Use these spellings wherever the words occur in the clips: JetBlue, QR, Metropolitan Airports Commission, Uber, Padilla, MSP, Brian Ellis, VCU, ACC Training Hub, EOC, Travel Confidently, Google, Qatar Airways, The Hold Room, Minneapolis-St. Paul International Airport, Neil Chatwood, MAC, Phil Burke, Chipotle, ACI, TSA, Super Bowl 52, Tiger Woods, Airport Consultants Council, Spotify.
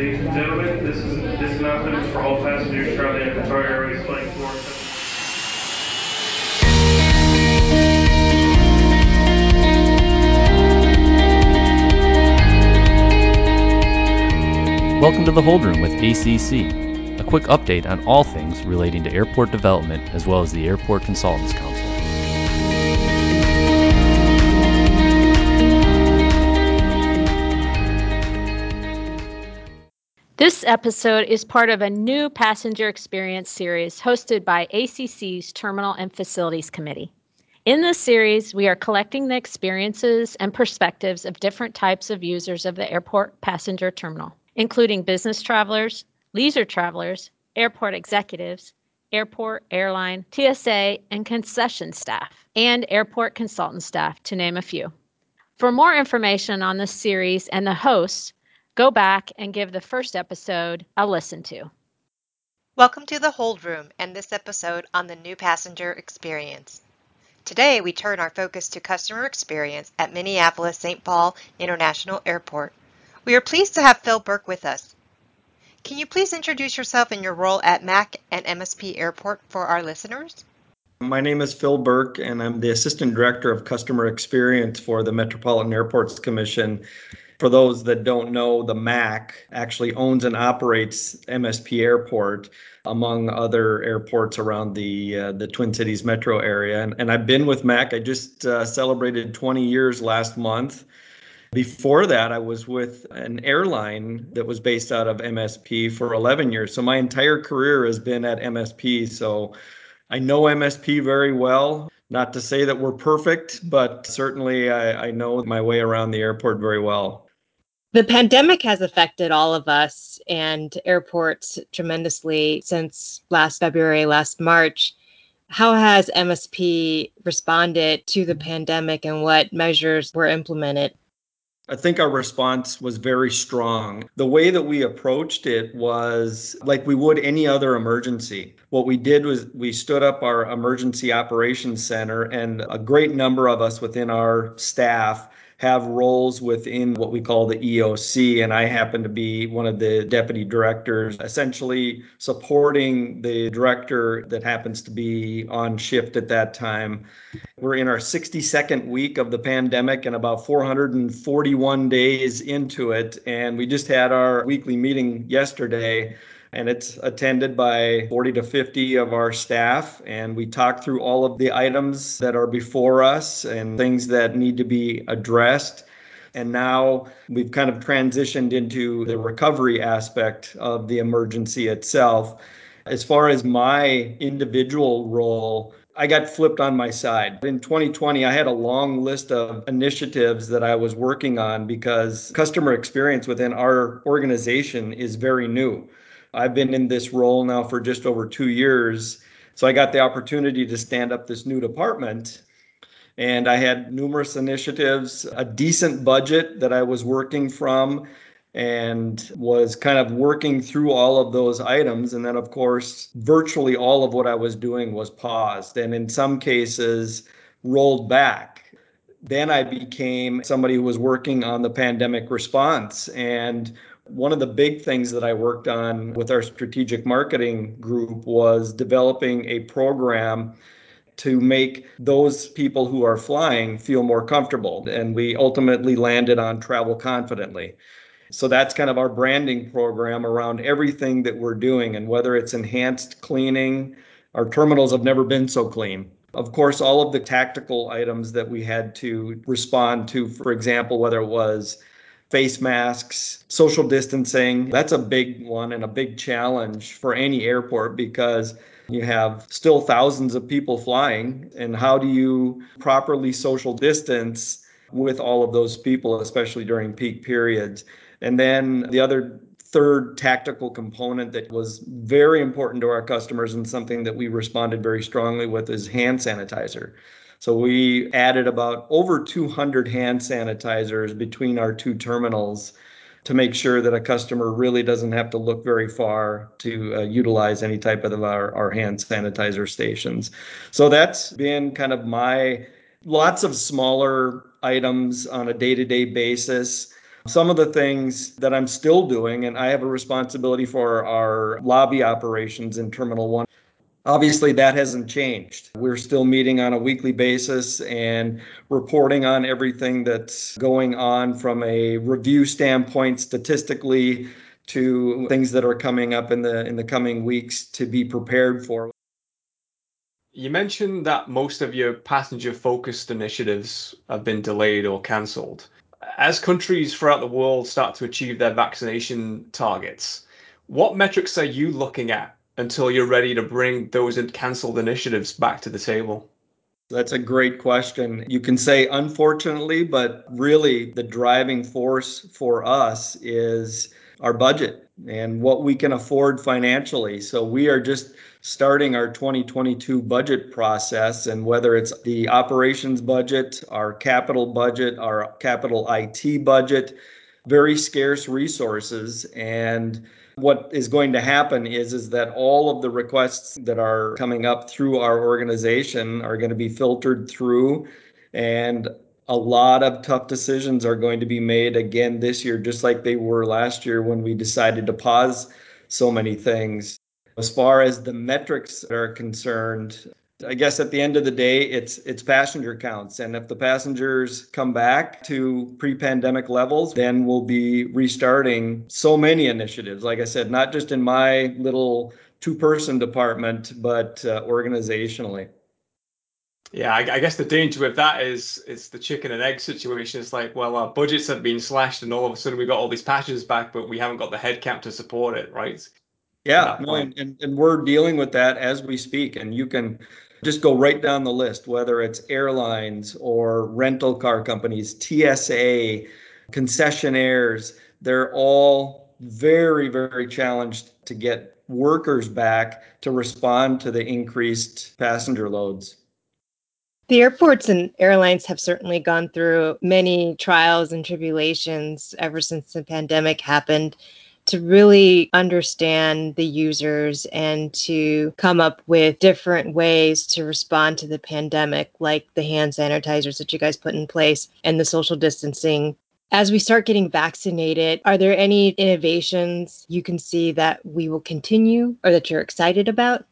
Ladies and gentlemen, this announcement is for all passengers traveling on Qatar Airways Flight 4. Welcome to The Hold Room with ACC, a quick update on all things relating to airport development as well as the Airport Consultants Council. This episode is part of a new passenger experience series hosted by ACC's Terminal and Facilities Committee. In this series, we are collecting the experiences and perspectives of different types of users of the airport passenger terminal, including business travelers, leisure travelers, airport executives, airport, airline, TSA, and concession staff, and airport consultant staff, to name a few. For more information on this series and the hosts, go back and give the first episode a listen to. Welcome to The Hold Room and this episode on the new passenger experience. Today, we turn our focus to customer experience at Minneapolis-St. Paul International Airport. We are pleased to have Phil Burke with us. Can you please introduce yourself and your role at MAC and MSP Airport for our listeners? My name is Phil Burke, and I'm the Assistant Director of Customer Experience for the Metropolitan Airports Commission. For those that don't know, the MAC actually owns and operates MSP Airport, among other airports around the Twin Cities metro area. And I've been with MAC. I just celebrated 20 years last month. Before that, I was with an airline that was based out of MSP for 11 years. So my entire career has been at MSP. So I know MSP very well. Not to say that we're perfect, but certainly I know my way around the airport very well. The pandemic has affected all of us and airports tremendously since last February, last March. How has MSP responded to the pandemic and what measures were implemented? I think our response was very strong. The way that we approached it was like we would any other emergency. What we did was we stood up our Emergency Operations Center, and a great number of us within our staff have roles within what we call the EOC, and I happen to be one of the deputy directors, essentially supporting the director that happens to be on shift at that time. We're in our 62nd week of the pandemic and about 441 days into it. And we just had our weekly meeting yesterday, and it's attended by 40 to 50 of our staff. And we talk through all of the items that are before us and things that need to be addressed. And now we've kind of transitioned into the recovery aspect of the emergency itself. As far as my individual role, I got flipped on my side. In 2020, I had a long list of initiatives that I was working on because customer experience within our organization is very new. I've been in this role now for just over 2 years, so I got the opportunity to stand up this new department. And I had numerous initiatives, a decent budget that I was working from, and was kind of working through all of those items. And then, of course, virtually all of what I was doing was paused and in some cases rolled back. Then I became somebody who was working on the pandemic response. And one of the big things that I worked on with our strategic marketing group was developing a program to make those people who are flying feel more comfortable. And we ultimately landed on Travel Confidently. So that's kind of our branding program around everything that we're doing, and whether it's enhanced cleaning. Our terminals have never been so clean. Of course, all of the tactical items that we had to respond to, for example, whether it was face masks, social distancing, that's a big one and a big challenge for any airport because you have still thousands of people flying, and how do you properly social distance with all of those people, especially during peak periods? And then the third tactical component that was very important to our customers and something that we responded very strongly with is hand sanitizer. So we added about over 200 hand sanitizers between our two terminals to make sure that a customer really doesn't have to look very far to utilize any type of our hand sanitizer stations. So that's been kind of my lots of smaller items on a day-to-day basis. Some of the things that I'm still doing, and I have a responsibility for our lobby operations in Terminal 1. Obviously, that hasn't changed. We're still meeting on a weekly basis and reporting on everything that's going on from a review standpoint, statistically, to things that are coming up in the coming weeks to be prepared for. You mentioned that most of your passenger-focused initiatives have been delayed or cancelled. As countries throughout the world start to achieve their vaccination targets, what metrics are you looking at until you're ready to bring those cancelled initiatives back to the table? That's a great question. You can say unfortunately, but really the driving force for us is our budget and what we can afford financially. So we are just starting our 2022 budget process, and whether it's the operations budget, our capital IT budget, very scarce resources. And what is going to happen is that all of the requests that are coming up through our organization are going to be filtered through, and a lot of tough decisions are going to be made again this year, just like they were last year when we decided to pause so many things. As far as the metrics are concerned, I guess at the end of the day, it's passenger counts. And if the passengers come back to pre-pandemic levels, then we'll be restarting so many initiatives. Like I said, not just in my little two-person department, but organizationally. Yeah, I guess the danger with that is it's the chicken and egg situation. It's like, well, our budgets have been slashed and all of a sudden we got all these passengers back, but we haven't got the headcount to support it, right? Yeah, no, and we're dealing with that as we speak. And you can just go right down the list, whether it's airlines or rental car companies, TSA, concessionaires. They're all very, very challenged to get workers back to respond to the increased passenger loads. The airports and airlines have certainly gone through many trials and tribulations ever since the pandemic happened to really understand the users and to come up with different ways to respond to the pandemic, like the hand sanitizers that you guys put in place and the social distancing. As we start getting vaccinated, are there any innovations you can see that we will continue or that you're excited about?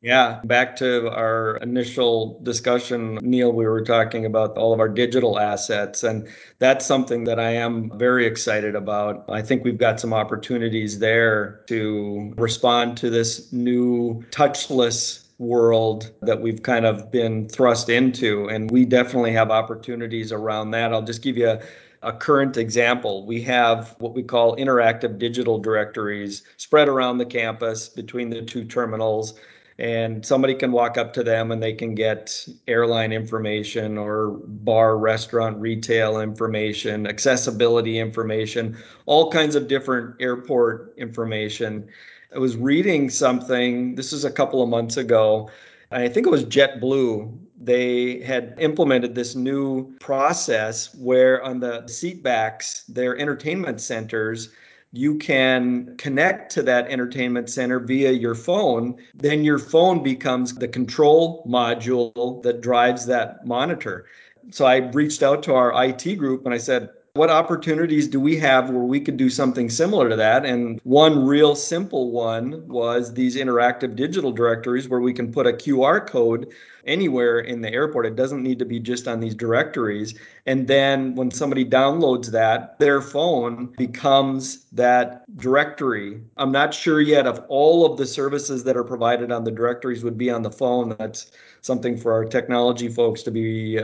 Yeah, back to our initial discussion, Neil, we were talking about all of our digital assets, and that's something that I am very excited about. I think we've got some opportunities there to respond to this new touchless world that we've kind of been thrust into, and we definitely have opportunities around that. I'll just give you a current example. We have what we call interactive digital directories spread around the campus between the two terminals. And somebody can walk up to them and they can get airline information or bar, restaurant, retail information, accessibility information, all kinds of different airport information. I was reading something, this is a couple of months ago, I think it was JetBlue. They had implemented this new process where on the seat backs, their entertainment centers, you can connect to that entertainment center via your phone. Then your phone becomes the control module that drives that monitor. So I reached out to our IT group and I said, what opportunities do we have where we could do something similar to that? And one real simple one was these interactive digital directories where we can put a QR code anywhere in the airport. It doesn't need to be just on these directories. And then when somebody downloads that, their phone becomes that directory. I'm not sure yet if all of the services that are provided on the directories would be on the phone. That's something for our technology folks to be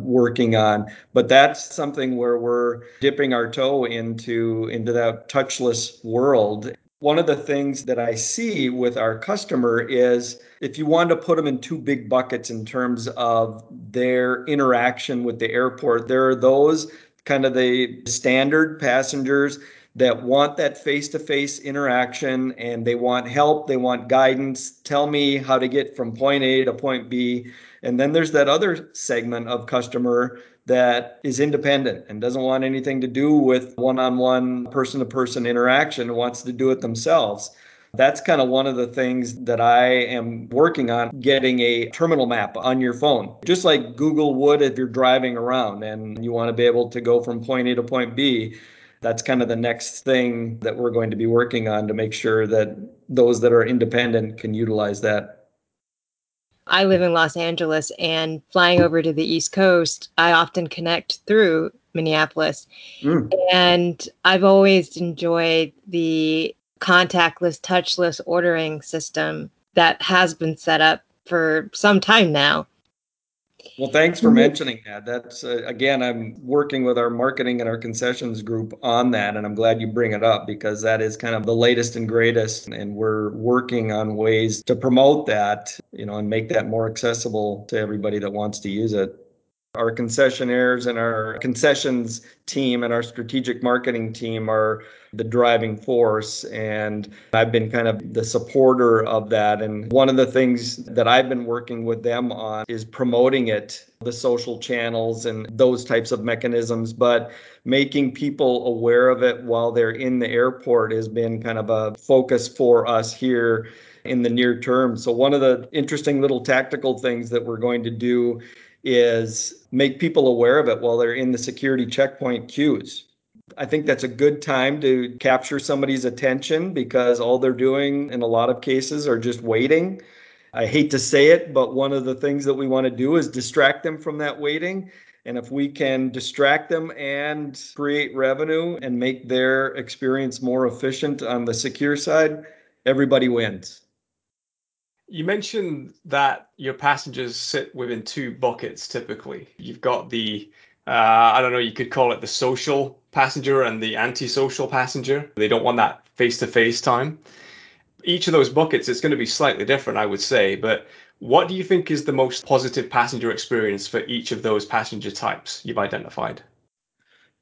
working on. But that's something where we're dipping our toe into that touchless world. One of the things that I see with our customer is if you want to put them in two big buckets in terms of their interaction with the airport, there are those kind of the standard passengers that want that face-to-face interaction and they want help, they want guidance, tell me how to get from point A to point B. And then there's that other segment of customer that is independent and doesn't want anything to do with one-on-one, person-to-person interaction, wants to do it themselves. That's kind of one of the things that I am working on, getting a terminal map on your phone, just like Google would if you're driving around and you want to be able to go from point A to point B. That's kind of the next thing that we're going to be working on to make sure that those that are independent can utilize that. I live in Los Angeles, and flying over to the East Coast, I often connect through Minneapolis. And I've always enjoyed the contactless, touchless ordering system that has been set up for some time now. Well, thanks for mentioning that. That's, again, I'm working with our marketing and our concessions group on that, and I'm glad you bring it up because that is kind of the latest and greatest, and we're working on ways to promote that, you know, and make that more accessible to everybody that wants to use it. Our concessionaires and our concessions team and our strategic marketing team are the driving force, and I've been kind of the supporter of that. And one of the things that I've been working with them on is promoting it, the social channels and those types of mechanisms, but making people aware of it while they're in the airport has been kind of a focus for us here in the near term. So one of the interesting little tactical things that we're going to do is make people aware of it while they're in the security checkpoint queues. I think that's a good time to capture somebody's attention because all they're doing in a lot of cases are just waiting. I hate to say it, but one of the things that we want to do is distract them from that waiting. And if we can distract them and create revenue and make their experience more efficient on the secure side, everybody wins. You mentioned that your passengers sit within two buckets, typically. You've got the, I don't know, you could call it the social passenger and the antisocial passenger. They don't want that face-to-face time. Each of those buckets is going to be slightly different, I would say. But what do you think is the most positive passenger experience for each of those passenger types you've identified?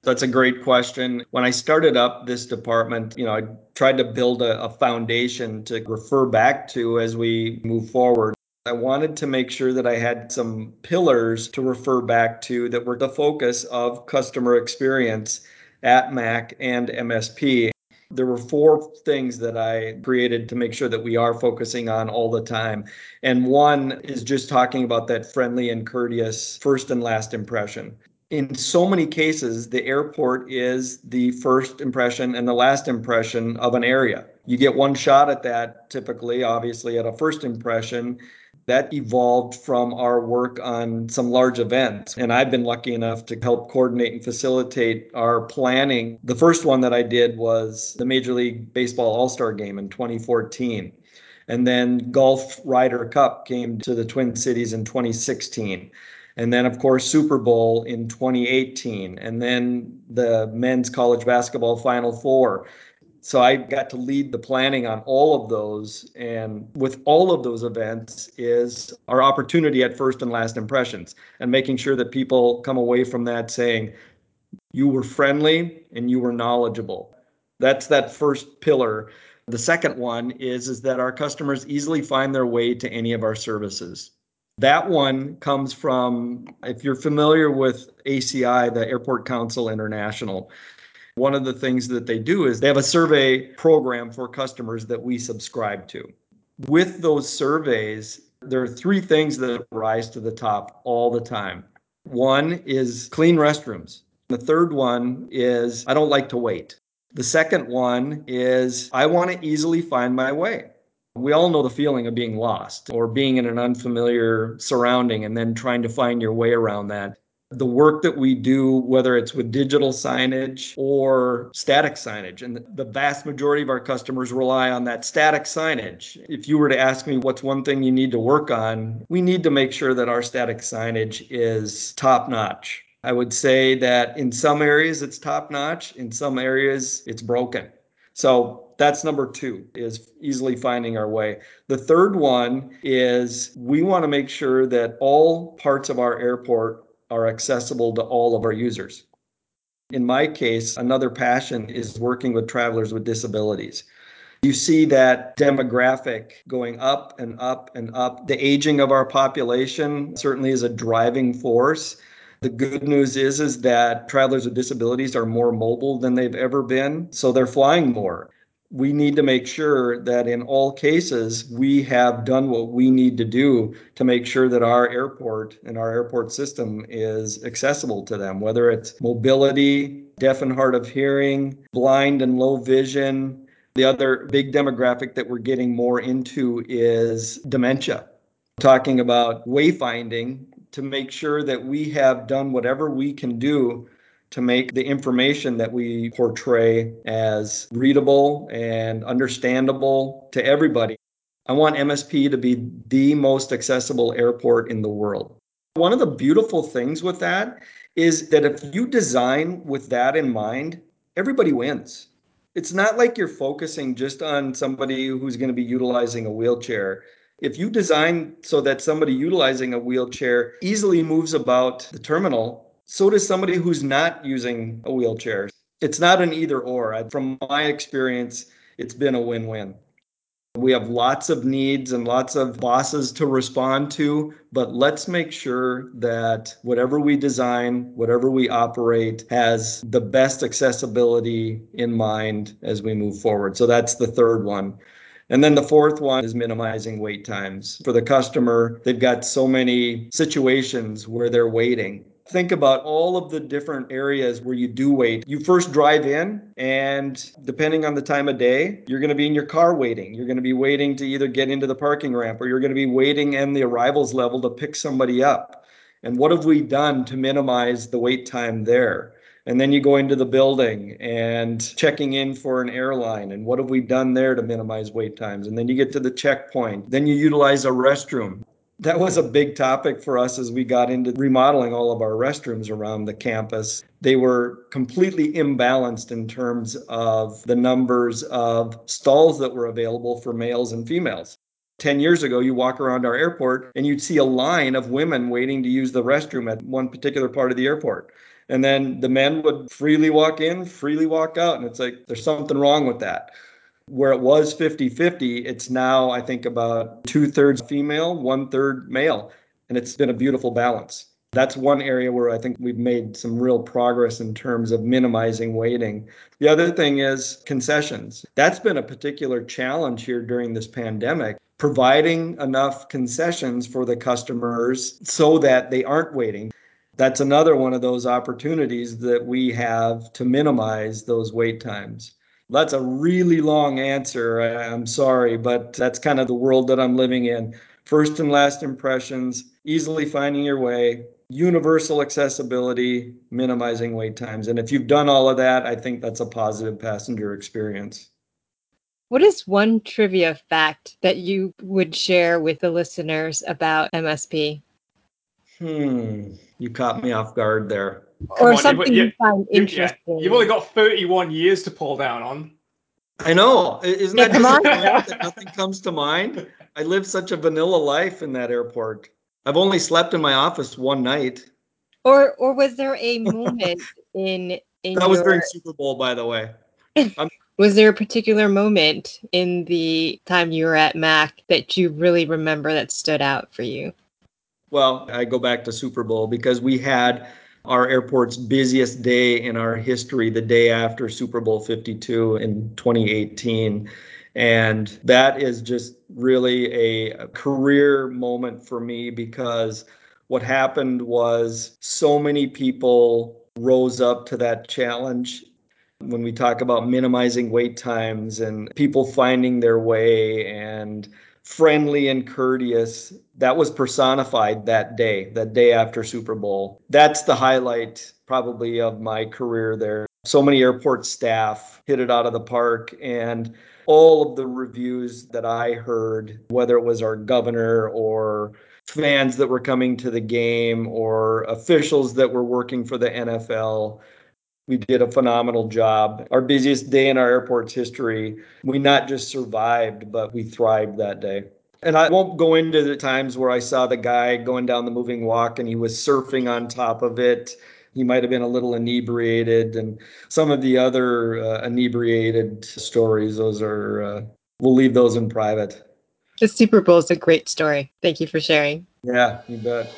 That's a great question. When I started up this department, you know, I tried to build a foundation to refer back to as we move forward. I wanted to make sure that I had some pillars to refer back to that were the focus of customer experience at MAC and MSP. There were four things that I created to make sure that we are focusing on all the time. And one is just talking about that friendly and courteous first and last impression. In so many cases, the airport is the first impression and the last impression of an area. You get one shot at that typically, obviously, at a first impression. That evolved from our work on some large events. And I've been lucky enough to help coordinate and facilitate our planning. The first one that I did was the Major League Baseball All-Star Game in 2014. And then Golf Ryder Cup came to the Twin Cities in 2016. And then, of course, Super Bowl in 2018, and then the men's college basketball Final Four. So I got to lead the planning on all of those. And with all of those events is our opportunity at first and last impressions and making sure that people come away from that saying, you were friendly and you were knowledgeable. That's that first pillar. The second one is that our customers easily find their way to any of our services. That one comes from, if you're familiar with ACI, the Airport Council International, one of the things that they do is they have a survey program for customers that we subscribe to. With those surveys, there are three things that rise to the top all the time. One is clean restrooms. The third one is I don't like to wait. The second one is I want to easily find my way. We all know the feeling of being lost or being in an unfamiliar surrounding and then trying to find your way around that. The work that we do, whether it's with digital signage or static signage, and the vast majority of our customers rely on that static signage. If you were to ask me what's one thing you need to work on, we need to make sure that our static signage is top-notch. I would say that in some areas it's top-notch, in some areas it's broken. So that's number two, is easily finding our way. The third one is we want to make sure that all parts of our airport are accessible to all of our users. In my case, another passion is working with travelers with disabilities. You see that demographic going up and up and up. The aging of our population certainly is a driving force. The good news is that travelers with disabilities are more mobile than they've ever been, so they're flying more. we need to make sure that in all cases, we have done what we need to do to make sure that our airport and our airport system is accessible to them, whether it's mobility, deaf and hard of hearing, blind and low vision. The other big demographic that we're getting more into is dementia. Talking about wayfinding to make sure that we have done whatever we can do to make the information that we portray as readable and understandable to everybody. I want MSP to be the most accessible airport in the world. One of the beautiful things with that is that if you design with that in mind, everybody wins. It's not like you're focusing just on somebody who's going to be utilizing a wheelchair. If you design so that somebody utilizing a wheelchair easily moves about the terminal, so does somebody who's not using a wheelchair. It's not an either or. From my experience, it's been a win-win. We have lots of needs and lots of bosses to respond to, but let's make sure that whatever we design, whatever we operate, has the best accessibility in mind as we move forward. So that's the third one. And then the fourth one is minimizing wait times. For the customer, they've got so many situations where they're waiting. Think about all of the different areas where you do wait. You first drive in, and depending on the time of day, you're going to be in your car waiting. You're going to be waiting to either get into the parking ramp, or you're going to be waiting in the arrivals level to pick somebody up. And what have we done to minimize the wait time there? And then you go into the building and checking in for an airline. And what have we done there to minimize wait times? And then you get to the checkpoint. Then you utilize a restroom. That was a big topic for us as we got into remodeling all of our restrooms around the campus. They were completely imbalanced in terms of the numbers of stalls that were available for males and females. 10 years ago, you walk around our airport and you'd see a line of women waiting to use the restroom at one particular part of the airport. And then the men would freely walk in, freely walk out. And it's like, there's something wrong with that. Where it was 50-50, it's now, I think, about 2/3 female, 1/3 male. And it's been a beautiful balance. That's one area where I think we've made some real progress in terms of minimizing waiting. The other thing is concessions. That's been a particular challenge here during this pandemic, providing enough concessions for the customers so that they aren't waiting. That's another one of those opportunities that we have to minimize those wait times. That's a really long answer. I'm sorry, but that's kind of the world that I'm living in. First and last impressions, easily finding your way, universal accessibility, minimizing wait times. And if you've done all of that, I think that's a positive passenger experience. What is one trivia fact that you would share with the listeners about MSP? You caught me off guard there. Or something you find interesting. You've only got 31 years to pull down on. I know. Isn't that just that nothing comes to mind? I lived such a vanilla life in that airport. I've only slept in my office one night. Or was there a moment in That was during Super Bowl, by the way. Was there a particular moment in the time you were at MAC that you really remember that stood out for you? Well, I go back to Super Bowl because we had our airport's busiest day in our history, the day after Super Bowl 52 in 2018. And that is just really a career moment for me because what happened was so many people rose up to that challenge. When we talk about minimizing wait times and people finding their way and friendly and courteous, that was personified that day after Super Bowl. That's the highlight probably of my career there. So many airport staff hit it out of the park, and all of the reviews that I heard, whether it was our governor or fans that were coming to the game or officials that were working for the NFL, we did a phenomenal job. Our busiest day in our airport's history, we not just survived, but we thrived that day. And I won't go into the times where I saw the guy going down the moving walk and he was surfing on top of it. He might have been a little inebriated, and some of the other inebriated stories, we'll leave those in private. The Super Bowl is a great story. Thank you for sharing. Yeah, you bet.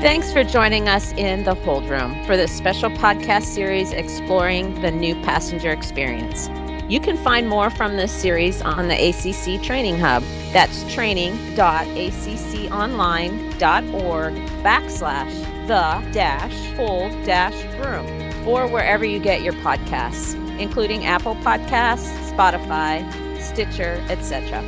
Thanks for joining us in The Hold Room for this special podcast series exploring the new passenger experience. You can find more from this series on the ACC Training Hub. That's training.acconline.org/the-hold-room or wherever you get your podcasts, including Apple Podcasts, Spotify, Stitcher, etc.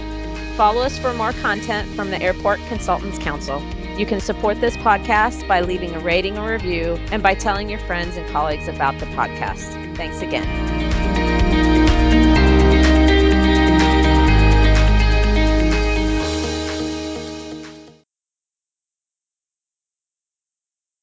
Follow us for more content from the Airport Consultants Council. You can support this podcast by leaving a rating or review and by telling your friends and colleagues about the podcast. Thanks again.